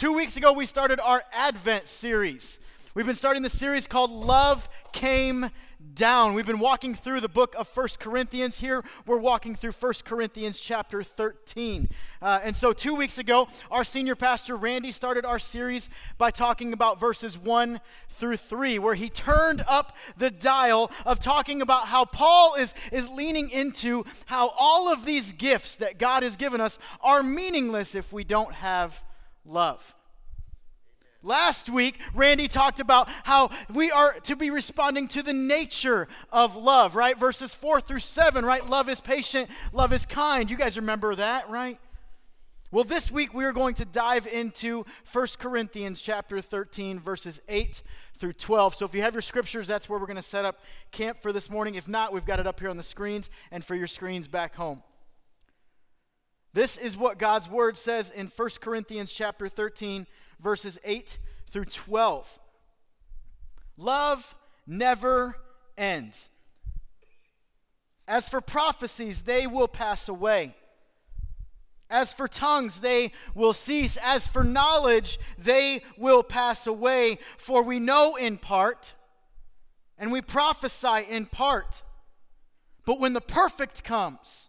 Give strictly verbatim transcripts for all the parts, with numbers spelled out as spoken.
Two weeks ago, we started our Advent series. We've been starting this series called Love Came Down. We've been walking through the book of First Corinthians here. We're walking through First Corinthians chapter thirteen. Uh, and so two weeks ago, our senior pastor, Randy, started our series by talking about verses one through three, where he turned up the dial of talking about how Paul is, is leaning into how all of these gifts that God has given us are meaningless if we don't have love. Last week, Randy talked about how we are to be responding to the nature of love, right? Verses four through seven, right? Love is patient, love is kind. You guys remember that, right? Well, this week we are going to dive into First Corinthians chapter thirteen, verses eight through twelve. So if you have your scriptures, that's where we're going to set up camp for this morning. If not, we've got it up here on the screens and for your screens back home. This is what God's word says in First Corinthians chapter thirteen, verses eight through twelve. Love never ends. As for prophecies, they will pass away. As for tongues, they will cease. As for knowledge, they will pass away. For we know in part, and we prophesy in part. But when the perfect comes,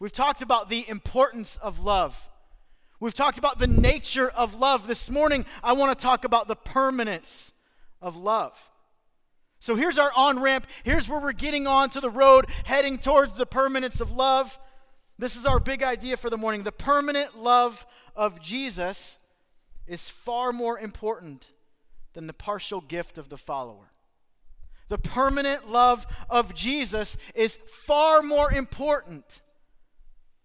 We've talked about the importance of love. We've talked about the nature of love. This morning, I want to talk about the permanence of love. So here's our on-ramp. Here's where we're getting onto the road, heading towards the permanence of love. This is our big idea for the morning. The permanent love of Jesus is far more important than the partial gift of the follower. The permanent love of Jesus is far more important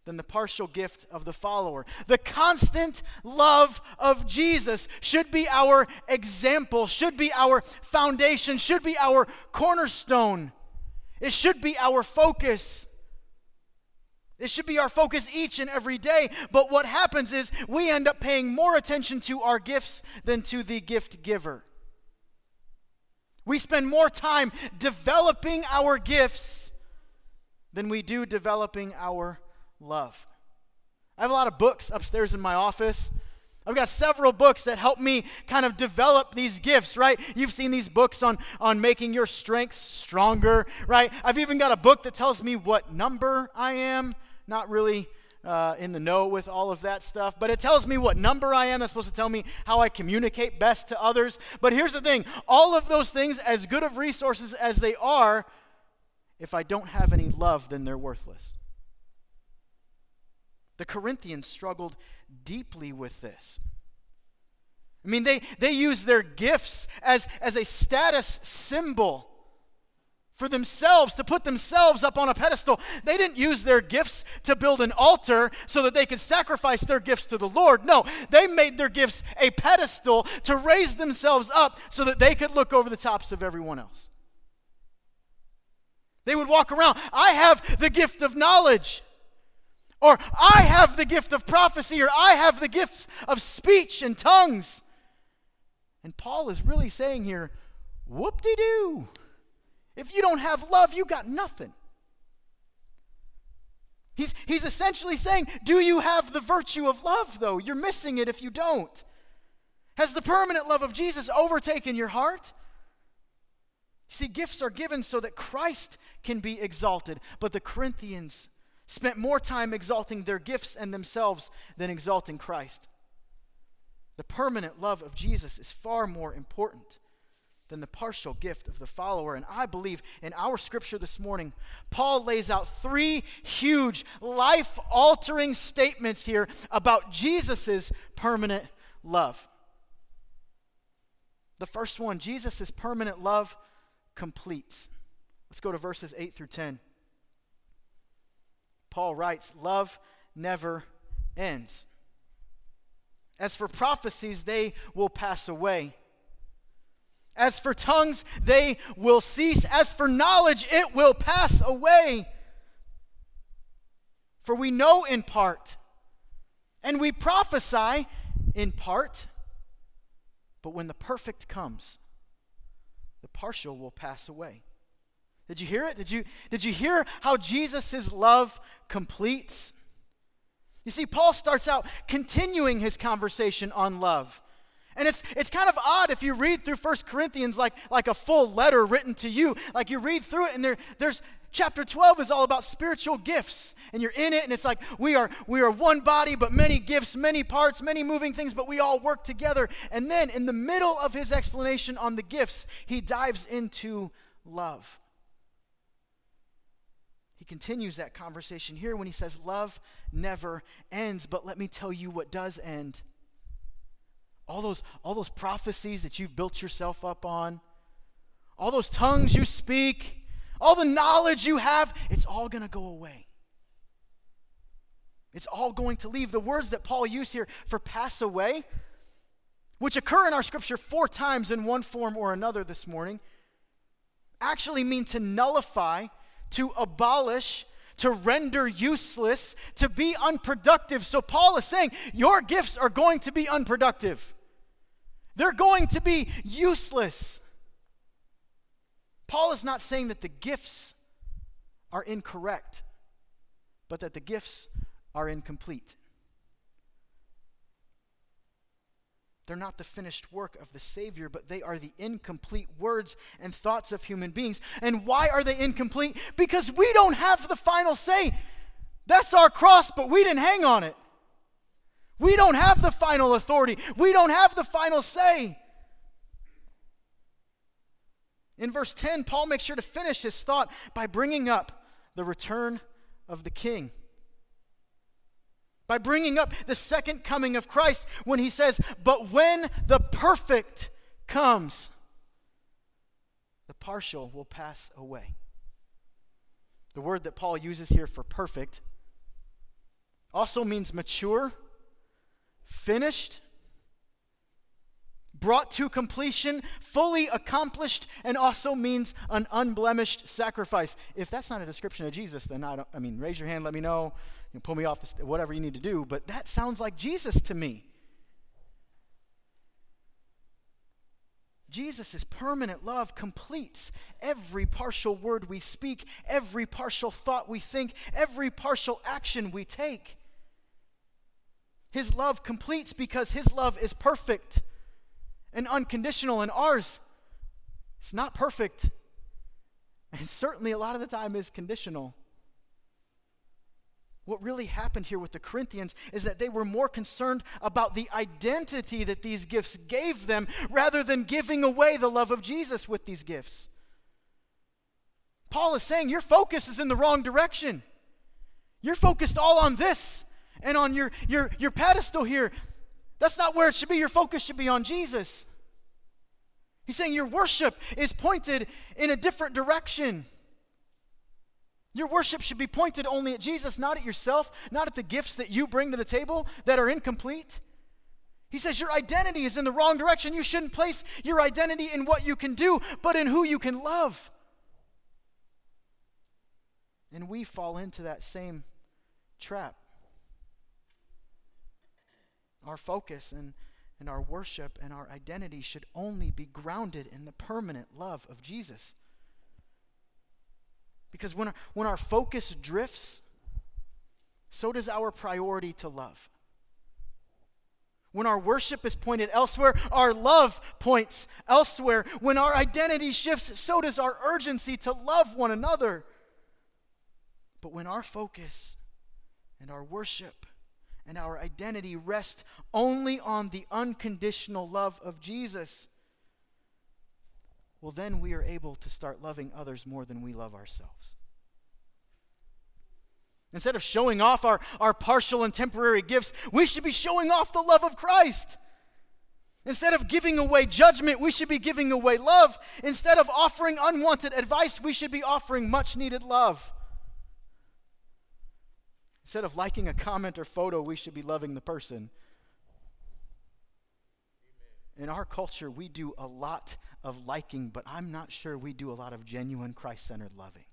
than the partial gift of the follower. The constant love of Jesus should be our example, should be our foundation, should be our cornerstone. It should be our focus. It should be our focus each and every day. But what happens is we end up paying more attention to our gifts than to the gift giver. We spend more time developing our gifts than we do developing our love. I have a lot of books upstairs in my office. I've got several books that help me kind of develop these gifts, right? You've seen these books on, on making your strengths stronger, right? I've even got a book that tells me what number I am. Not really uh, in the know with all of that stuff, but it tells me what number I am. That's supposed to tell me how I communicate best to others. But here's the thing. All of those things, as good of resources as they are, if I don't have any love, then they're worthless. The Corinthians struggled deeply with this. I mean, they, they used their gifts as, as a status symbol for themselves, to put themselves up on a pedestal. They didn't use their gifts to build an altar so that they could sacrifice their gifts to the Lord. No, they made their gifts a pedestal to raise themselves up so that they could look over the tops of everyone else. They would walk around, I have the gift of knowledge. Or I have the gift of prophecy, or I have the gifts of speech and tongues. And Paul is really saying here, whoop-de-doo. If you don't have love, you got nothing. He's, he's essentially saying, do you have the virtue of love, though? You're missing it if you don't. Has the permanent love of Jesus overtaken your heart? See, gifts are given so that Christ can be exalted, but the Corinthians spent more time exalting their gifts and themselves than exalting Christ. The permanent love of Jesus is far more important than the partial gift of the follower. And I believe in our scripture this morning, Paul lays out three huge, life-altering statements here about Jesus' permanent love. The first one, Jesus' permanent love completes. Let's go to verses eight through ten. Paul writes, love never ends. As for prophecies, they will pass away. As for tongues, they will cease. As for knowledge, it will pass away. For we know in part, and we prophesy in part. But when the perfect comes, the partial will pass away. Did you hear it? Did you, did you hear how Jesus' love completes? You see, Paul starts out continuing his conversation on love. And it's it's kind of odd if you read through First Corinthians like, like a full letter written to you. Like you read through it and there there's chapter twelve is all about spiritual gifts. And you're in it and it's like we are we are one body but many gifts, many parts, many moving things, but we all work together. And then in the middle of his explanation on the gifts, he dives into love. He continues that conversation here when he says love never ends, but let me tell you what does end. All those, all those prophecies that you've built yourself up on, all those tongues you speak, all the knowledge you have, it's all going to go away. It's all going to leave. The words that Paul used here for pass away, which occur in our scripture four times in one form or another this morning, actually mean to nullify, to abolish, to render useless, to be unproductive. So Paul is saying your gifts are going to be unproductive. They're going to be useless. Paul is not saying that the gifts are incorrect, but that the gifts are incomplete. They're not the finished work of the Savior, but they are the incomplete words and thoughts of human beings. And why are they incomplete? Because we don't have the final say. That's our cross, but we didn't hang on it. We don't have the final authority. We don't have the final say. In verse ten, Paul makes sure to finish his thought by bringing up the return of the King. By bringing up the second coming of Christ when he says, but when the perfect comes, the partial will pass away. The word that Paul uses here for perfect also means mature, finished, brought to completion, fully accomplished, and also means an unblemished sacrifice. If that's not a description of Jesus, then I don't, I mean, raise your hand, let me know. You know, pull me off, this, whatever you need to do, but that sounds like Jesus to me. Jesus' permanent love completes every partial word we speak, every partial thought we think, every partial action we take. His love completes because his love is perfect and unconditional, and ours is not perfect, and certainly a lot of the time is conditional. What really happened here with the Corinthians is that they were more concerned about the identity that these gifts gave them rather than giving away the love of Jesus with these gifts. Paul is saying your focus is in the wrong direction. You're focused all on this and on your, your, your pedestal here. That's not where it should be. Your focus should be on Jesus. He's saying your worship is pointed in a different direction. Your worship should be pointed only at Jesus, not at yourself, not at the gifts that you bring to the table that are incomplete. He says your identity is in the wrong direction. You shouldn't place your identity in what you can do, but in who you can love. And we fall into that same trap. Our focus and, and our worship and our identity should only be grounded in the permanent love of Jesus. Because when our, when our focus drifts, so does our priority to love. When our worship is pointed elsewhere, our love points elsewhere. When our identity shifts, so does our urgency to love one another. But when our focus and our worship and our identity rest only on the unconditional love of Jesus, well, then we are able to start loving others more than we love ourselves. Instead of showing off our, our partial and temporary gifts, we should be showing off the love of Christ. Instead of giving away judgment, we should be giving away love. Instead of offering unwanted advice, we should be offering much-needed love. Instead of liking a comment or photo, we should be loving the person. In our culture, we do a lot of liking, but I'm not sure we do a lot of genuine Christ-centered loving. Amen.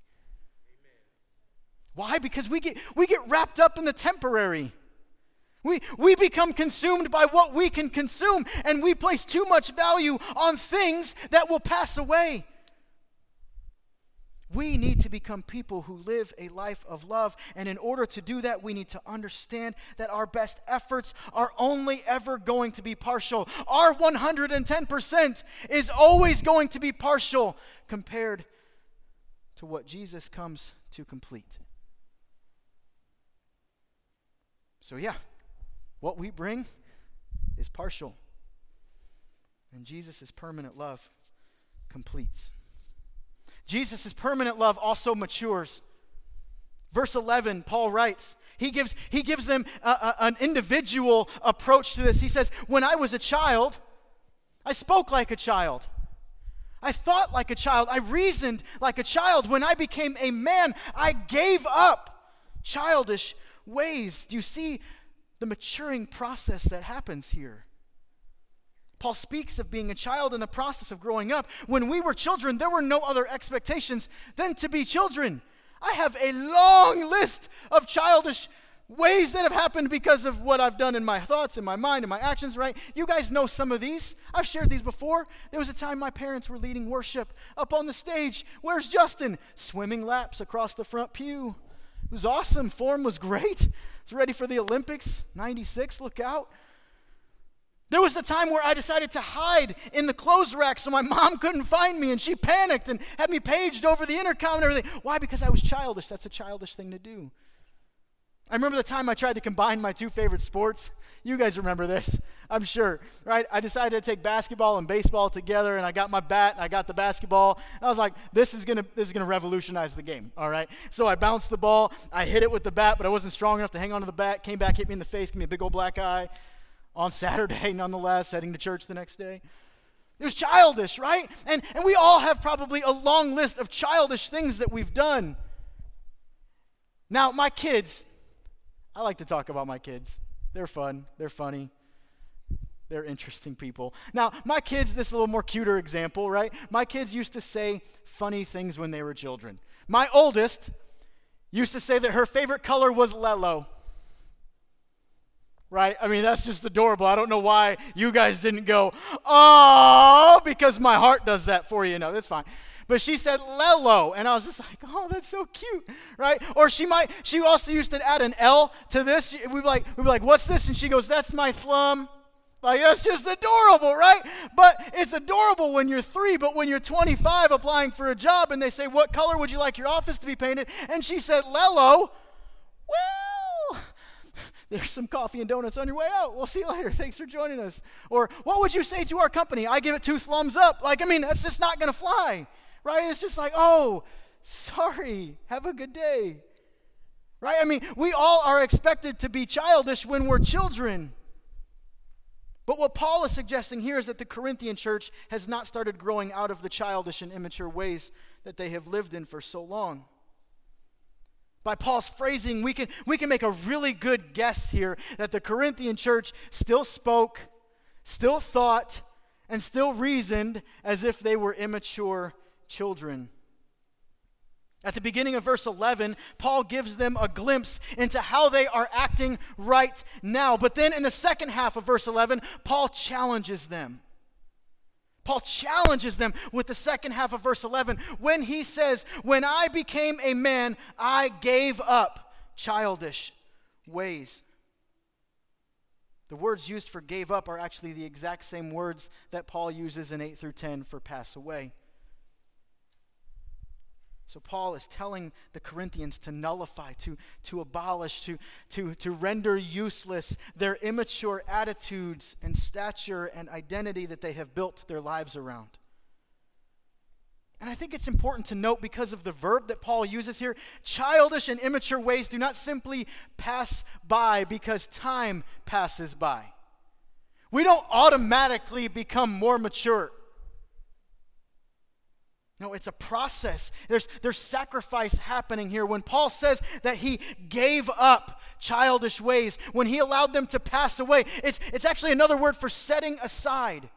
Why? Because we get we get wrapped up in the temporary. We we become consumed by what we can consume, and we place too much value on things that will pass away. We need to become people who live a life of love, and in order to do that, we need to understand that our best efforts are only ever going to be partial. Our one hundred ten percent is always going to be partial compared to what Jesus comes to complete. So yeah, what we bring is partial, and Jesus' permanent love completes. Jesus' permanent love also matures. Verse eleven, Paul writes, he gives, he gives them a, a, an individual approach to this. He says, when I was a child, I spoke like a child. I thought like a child. I reasoned like a child. When I became a man, I gave up childish ways. Do you see the maturing process that happens here? Paul speaks of being a child in the process of growing up. When we were children, there were no other expectations than to be children. I have a long list of childish ways that have happened because of what I've done in my thoughts, in my mind, in my actions, right? You guys know some of these. I've shared these before. There was a time my parents were leading worship up on the stage. Where's Justin? Swimming laps across the front pew. It was awesome. Form was great. It's ready for the Olympics. ninety-six, look out. There was a time where I decided to hide in the clothes rack so my mom couldn't find me, and she panicked and had me paged over the intercom and everything. Why? Because I was childish. That's a childish thing to do. I remember the time I tried to combine my two favorite sports. You guys remember this, I'm sure, right? I decided to take basketball and baseball together, and I got my bat and I got the basketball. And I was like, this is gonna this is gonna revolutionize the game, all right? So I bounced the ball, I hit it with the bat, but I wasn't strong enough to hang onto the bat, came back, hit me in the face, gave me a big old black eye. On Saturday, nonetheless, heading to church the next day. It was childish, right? And and we all have probably a long list of childish things that we've done. Now, my kids, I like to talk about my kids. They're fun. They're funny. They're interesting people. Now, my kids, this is a little more cuter example, right? My kids used to say funny things when they were children. My oldest used to say that her favorite color was Lello. Right? I mean, that's just adorable. I don't know why you guys didn't go, oh, because my heart does that for you. No, that's fine. But she said Lello, and I was just like, oh, that's so cute, right? Or she might, she also used to add an L to this. We'd be like, we'd be like, what's this? And she goes, that's my thumb. Like, that's just adorable, right? But it's adorable when you're three, but when you're twenty-five applying for a job, and they say, what color would you like your office to be painted? And she said, Lello. Well, there's some coffee and donuts on your way out. We'll see you later. Thanks for joining us. Or what would you say to our company? I give it two thumbs up. Like, I mean, that's just not going to fly, right? It's just like, oh, sorry. Have a good day, right? I mean, we all are expected to be childish when we're children. But what Paul is suggesting here is that the Corinthian church has not started growing out of the childish and immature ways that they have lived in for so long. By Paul's phrasing, we can we can make a really good guess here that the Corinthian church still spoke, still thought, and still reasoned as if they were immature children. At the beginning of verse eleven, Paul gives them a glimpse into how they are acting right now. But then in the second half of verse eleven, Paul challenges them. Paul challenges them with the second half of verse eleven when he says, when I became a man, I gave up childish ways. The words used for gave up are actually the exact same words that Paul uses in eight through ten for pass away. So Paul is telling the Corinthians to nullify, to, to abolish, to, to, to render useless their immature attitudes and stature and identity that they have built their lives around. And I think it's important to note, because of the verb that Paul uses here, childish and immature ways do not simply pass by because time passes by. We don't automatically become more mature. No, it's a process. There's, there's sacrifice happening here. When Paul says that he gave up childish ways, when he allowed them to pass away, it's, it's actually another word for setting aside.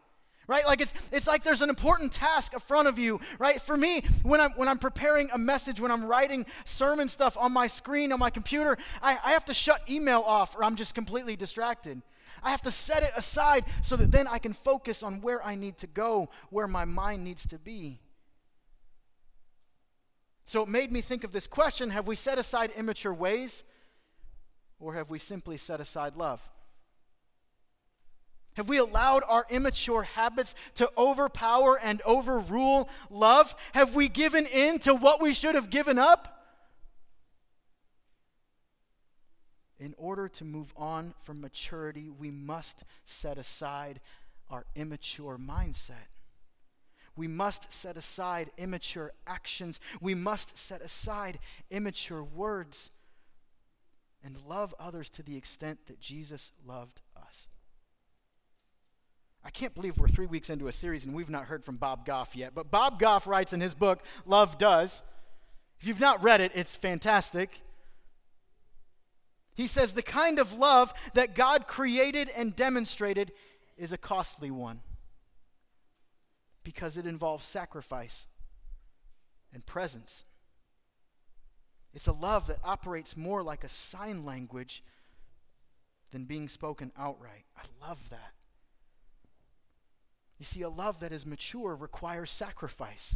right? Like it's it's like there's an important task in front of you, right? For me, when I'm, when I'm preparing a message, when I'm writing sermon stuff on my screen, on my computer, I, I have to shut email off or I'm just completely distracted. I have to set it aside so that then I can focus on where I need to go, where my mind needs to be. So it made me think of this question: have we set aside immature ways, or have we simply set aside love? Have we allowed our immature habits to overpower and overrule love? Have we given in to what we should have given up? In order to move on from maturity, we must set aside our immature mindset. We must set aside immature actions. We must set aside immature words and love others to the extent that Jesus loved us. I can't believe we're three weeks into a series and we've not heard from Bob Goff yet, but Bob Goff writes in his book, Love Does. If you've not read it, it's fantastic. He says, the kind of love that God created and demonstrated is a costly one because it involves sacrifice and presence. It's a love that operates more like a sign language than being spoken outright. I love that. You see, a love that is mature requires sacrifice.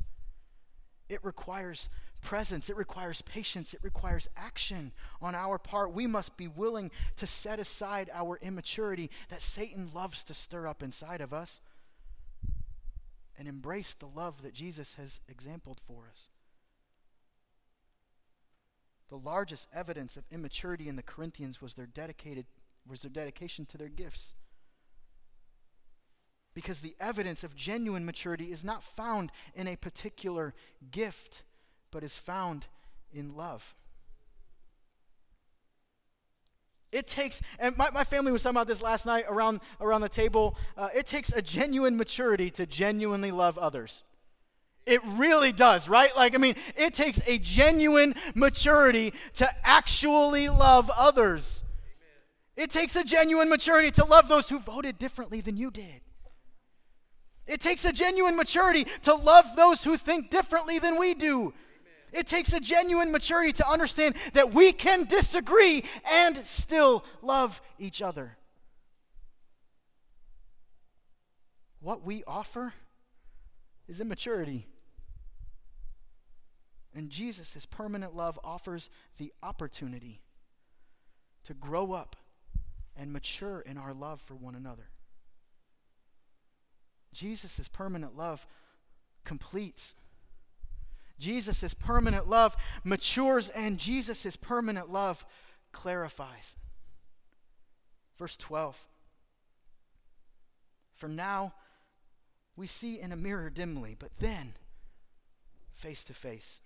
It requires presence. It requires patience. It requires action on our part. We must be willing to set aside our immaturity that Satan loves to stir up inside of us and embrace the love that Jesus has exemplified for us. The largest evidence of immaturity in the Corinthians was their dedicated was their dedication to their gifts. Because the evidence of genuine maturity is not found in a particular gift, but is found in love. It takes, and my, my family was talking about this last night around, around the table, uh, it takes a genuine maturity to genuinely love others. It really does, right? Like, I mean, it takes a genuine maturity to actually love others. It takes a genuine maturity to love those who voted differently than you did. It takes a genuine maturity to love those who think differently than we do. Amen. It takes a genuine maturity to understand that we can disagree and still love each other. What we offer is immaturity. And Jesus, his permanent love, offers the opportunity to grow up and mature in our love for one another. Jesus' permanent love completes. Jesus' permanent love matures, and Jesus' permanent love clarifies. Verse twelve. For now, we see in a mirror dimly, but then face to face.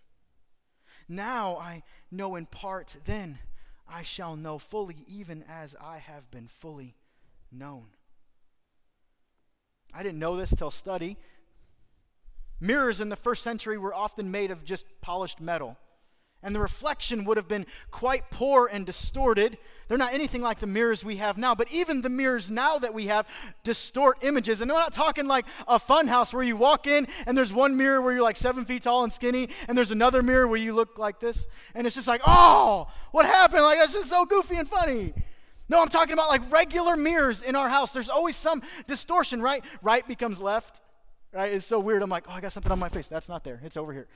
Now I know in part, then I shall know fully, even as I have been fully known. I didn't know this till study. Mirrors in the first century were often made of just polished metal, and the reflection would have been quite poor and distorted. They're not anything like the mirrors we have now, but even the mirrors now that we have distort images. And I'm not talking like a fun house where you walk in and there's one mirror where you're like seven feet tall and skinny, and there's another mirror where you look like this, and it's just like, oh, what happened? Like, that's just so goofy and funny. No, I'm talking about like regular mirrors in our house. There's always some distortion, right? Right becomes left, right? It's so weird. I'm like, oh, I got something on my face. That's not there. It's over here.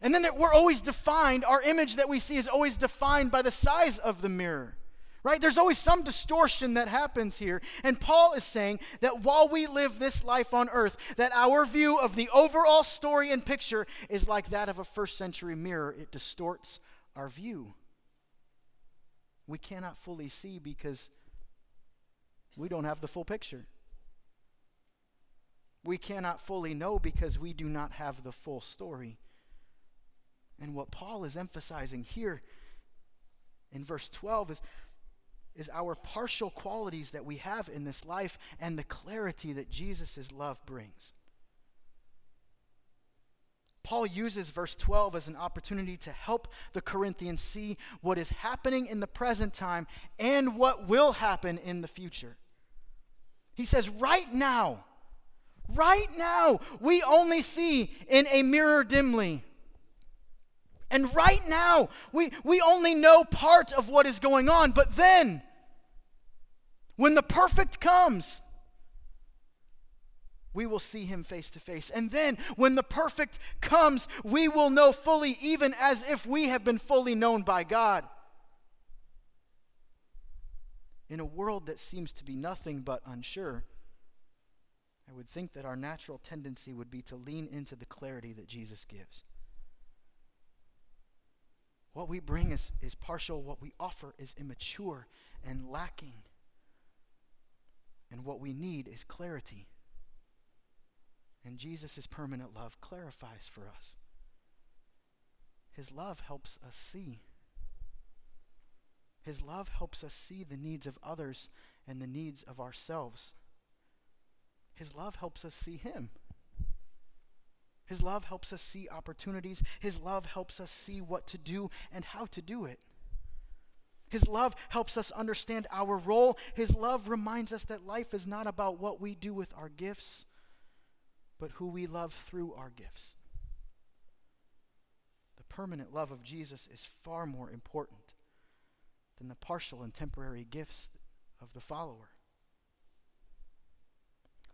And then that we're always defined, our image that we see is always defined by the size of the mirror, right? There's always some distortion that happens here. And Paul is saying that while we live this life on earth, that our view of the overall story and picture is like that of a first century mirror. It distorts our view. We cannot fully see because we don't have the full picture. We cannot fully know because we do not have the full story. And what Paul is emphasizing here in verse twelve is, is our partial qualities that we have in this life and the clarity that Jesus' love brings. Paul uses verse twelve as an opportunity to help the Corinthians see what is happening in the present time and what will happen in the future. He says, right now, right now, we only see in a mirror dimly. And right now, we, we only know part of what is going on. But then, when the perfect comes, we will see him face to face. And then, when the perfect comes, we will know fully, even as if we have been fully known by God. In a world that seems to be nothing but unsure, I would think that our natural tendency would be to lean into the clarity that Jesus gives. What we bring is, is partial. What we offer is immature and lacking. And what we need is clarity. And Jesus' permanent love clarifies for us. His love helps us see. His love helps us see the needs of others and the needs of ourselves. His love helps us see him. His love helps us see opportunities. His love helps us see what to do and how to do it. His love helps us understand our role. His love reminds us that life is not about what we do with our gifts, but who we love through our gifts. The permanent love of Jesus is far more important than the partial and temporary gifts of the follower.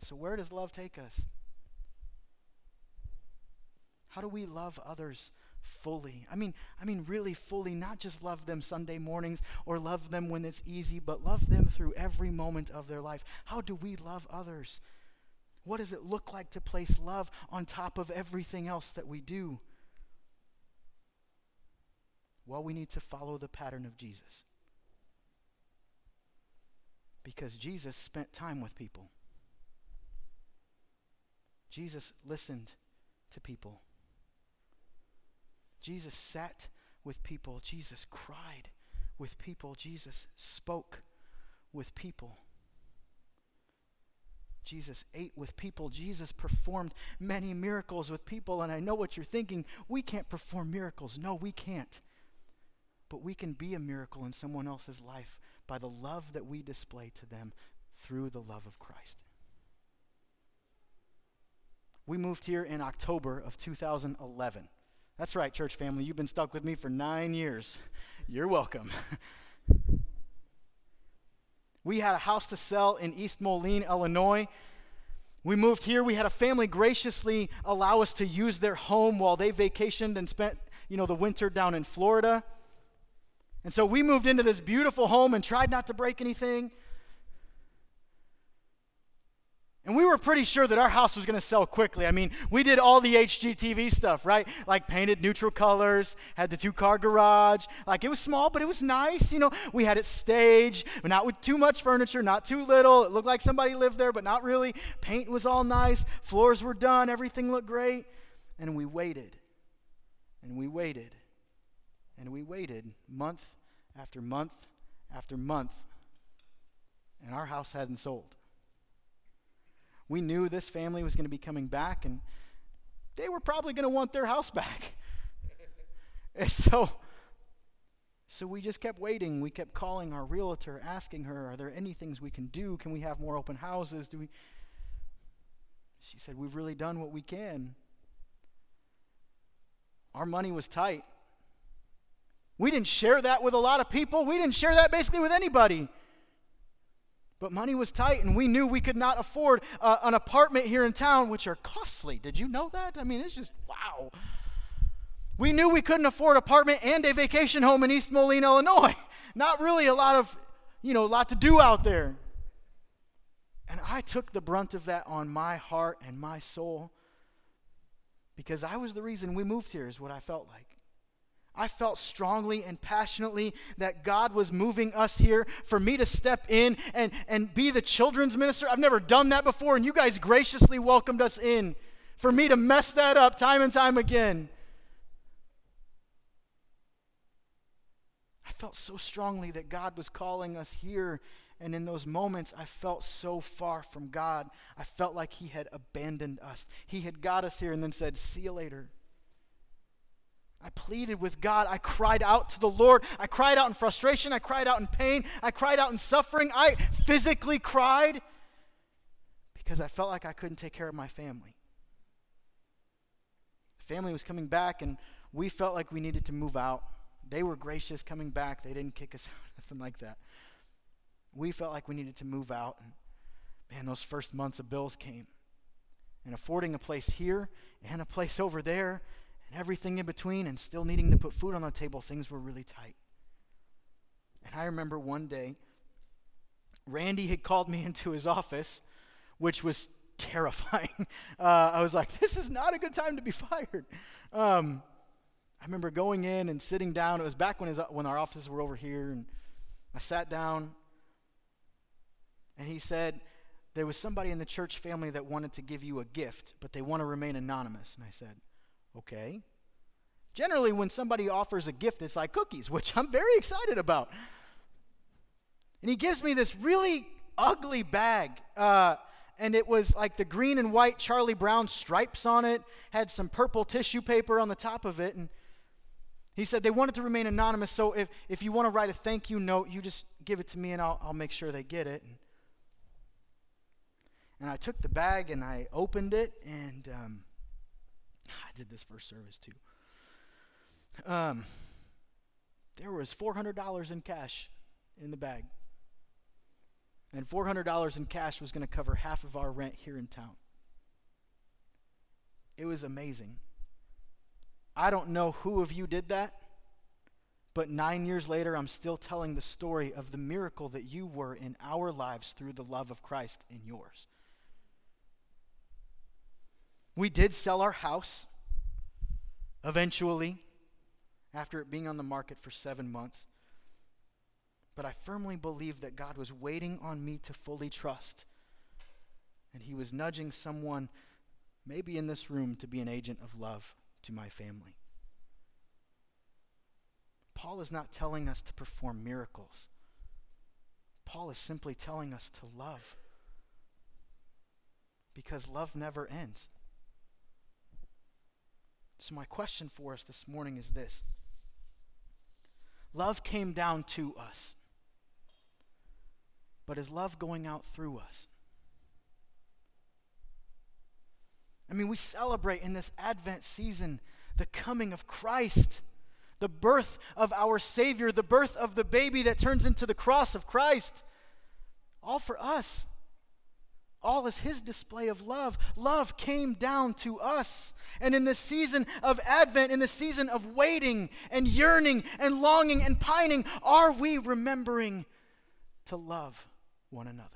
So where does love take us? How do we love others fully? I mean, I mean really fully, not just love them Sunday mornings or love them when it's easy, but love them through every moment of their life. How do we love others? What does it look like to place love on top of everything else that we do? Well, we need to follow the pattern of Jesus. Because Jesus spent time with people. Jesus listened to people. Jesus sat with people. Jesus cried with people. Jesus spoke with people. Jesus ate with people. Jesus performed many miracles with people. And I know what you're thinking. We can't perform miracles. No, we can't. But we can be a miracle in someone else's life by the love that we display to them through the love of Christ. We moved here in October of two thousand eleven. That's right, church family, you've been stuck with me for nine years. You're welcome. We had a house to sell in East Moline, Illinois. We moved here. We had a family graciously allow us to use their home while they vacationed and spent, you know, the winter down in Florida. And so we moved into this beautiful home and tried not to break anything. And we were pretty sure that our house was going to sell quickly. I mean, we did all the H G T V stuff, right? Like painted neutral colors, had the two-car garage. Like it was small, but it was nice. You know, we had it staged, but not with too much furniture, not too little. It looked like somebody lived there, but not really. Paint was all nice. Floors were done. Everything looked great. And we waited, and we waited, and we waited month after month after month, and our house hadn't sold. We knew this family was going to be coming back, and they were probably going to want their house back. And so, so we just kept waiting. We kept calling our realtor, asking her, are there any things we can do? Can we have more open houses? Do we? She said, we've really done what we can. Our money was tight. We didn't share that with a lot of people. We didn't share that basically with anybody. But money was tight, and we knew we could not afford uh, an apartment here in town, which are costly. Did you know that? I mean, it's just, wow. We knew we couldn't afford an apartment and a vacation home in East Moline, Illinois. Not really a lot of, you know, a lot to do out there. And I took the brunt of that on my heart and my soul because I was the reason we moved here is what I felt like. I felt strongly and passionately that God was moving us here for me to step in and, and be the children's minister. I've never done that before, and you guys graciously welcomed us in for me to mess that up time and time again. I felt so strongly that God was calling us here, and in those moments, I felt so far from God. I felt like he had abandoned us. He had got us here and then said, see you later. I pleaded with God. I cried out to the Lord. I cried out in frustration. I cried out in pain. I cried out in suffering. I physically cried. because I felt like I couldn't take care of my family. The family was coming back, and we felt like we needed to move out. They were gracious coming back. They didn't kick us out, nothing like that. We felt like we needed to move out. And man, those first months of bills came. And affording a place here and a place over there and everything in between and still needing to put food on the table, things were really tight. And I remember one day, Randy had called me into his office, which was terrifying. Uh, I was like, this is not a good time to be fired. Um, I remember going in and sitting down. It was back when his, when our offices were over here. And I sat down, and he said, there was somebody in the church family that wanted to give you a gift, but they want to remain anonymous. And I said, okay. Generally, when somebody offers a gift, it's like cookies, which I'm very excited about. And he gives me this really ugly bag, uh, and it was like the green and white Charlie Brown stripes on it, had some purple tissue paper on the top of it, and he said they wanted to remain anonymous, so if, if you want to write a thank you note, you just give it to me and I'll, I'll make sure they get it. And, and I took the bag and I opened it, and um, I did this first service too. Um, there was four hundred dollars in cash in the bag. And four hundred dollars in cash was going to cover half of our rent here in town. It was amazing. I don't know who of you did that, but nine years later, I'm still telling the story of the miracle that you were in our lives through the love of Christ in yours. We did sell our house eventually after it being on the market for seven months. But I firmly believe that God was waiting on me to fully trust. And he was nudging someone, maybe in this room, to be an agent of love to my family. Paul is not telling us to perform miracles. Paul is simply telling us to love. Because love never ends. So my question for us this morning is this. Love came down to us. But is love going out through us? I mean, we celebrate in this Advent season the coming of Christ, the birth of our Savior, the birth of the baby that turns into the cross of Christ, all for us. All is his display of love. Love came down to us. And in this season of Advent, in the season of waiting and yearning and longing and pining, are we remembering to love one another?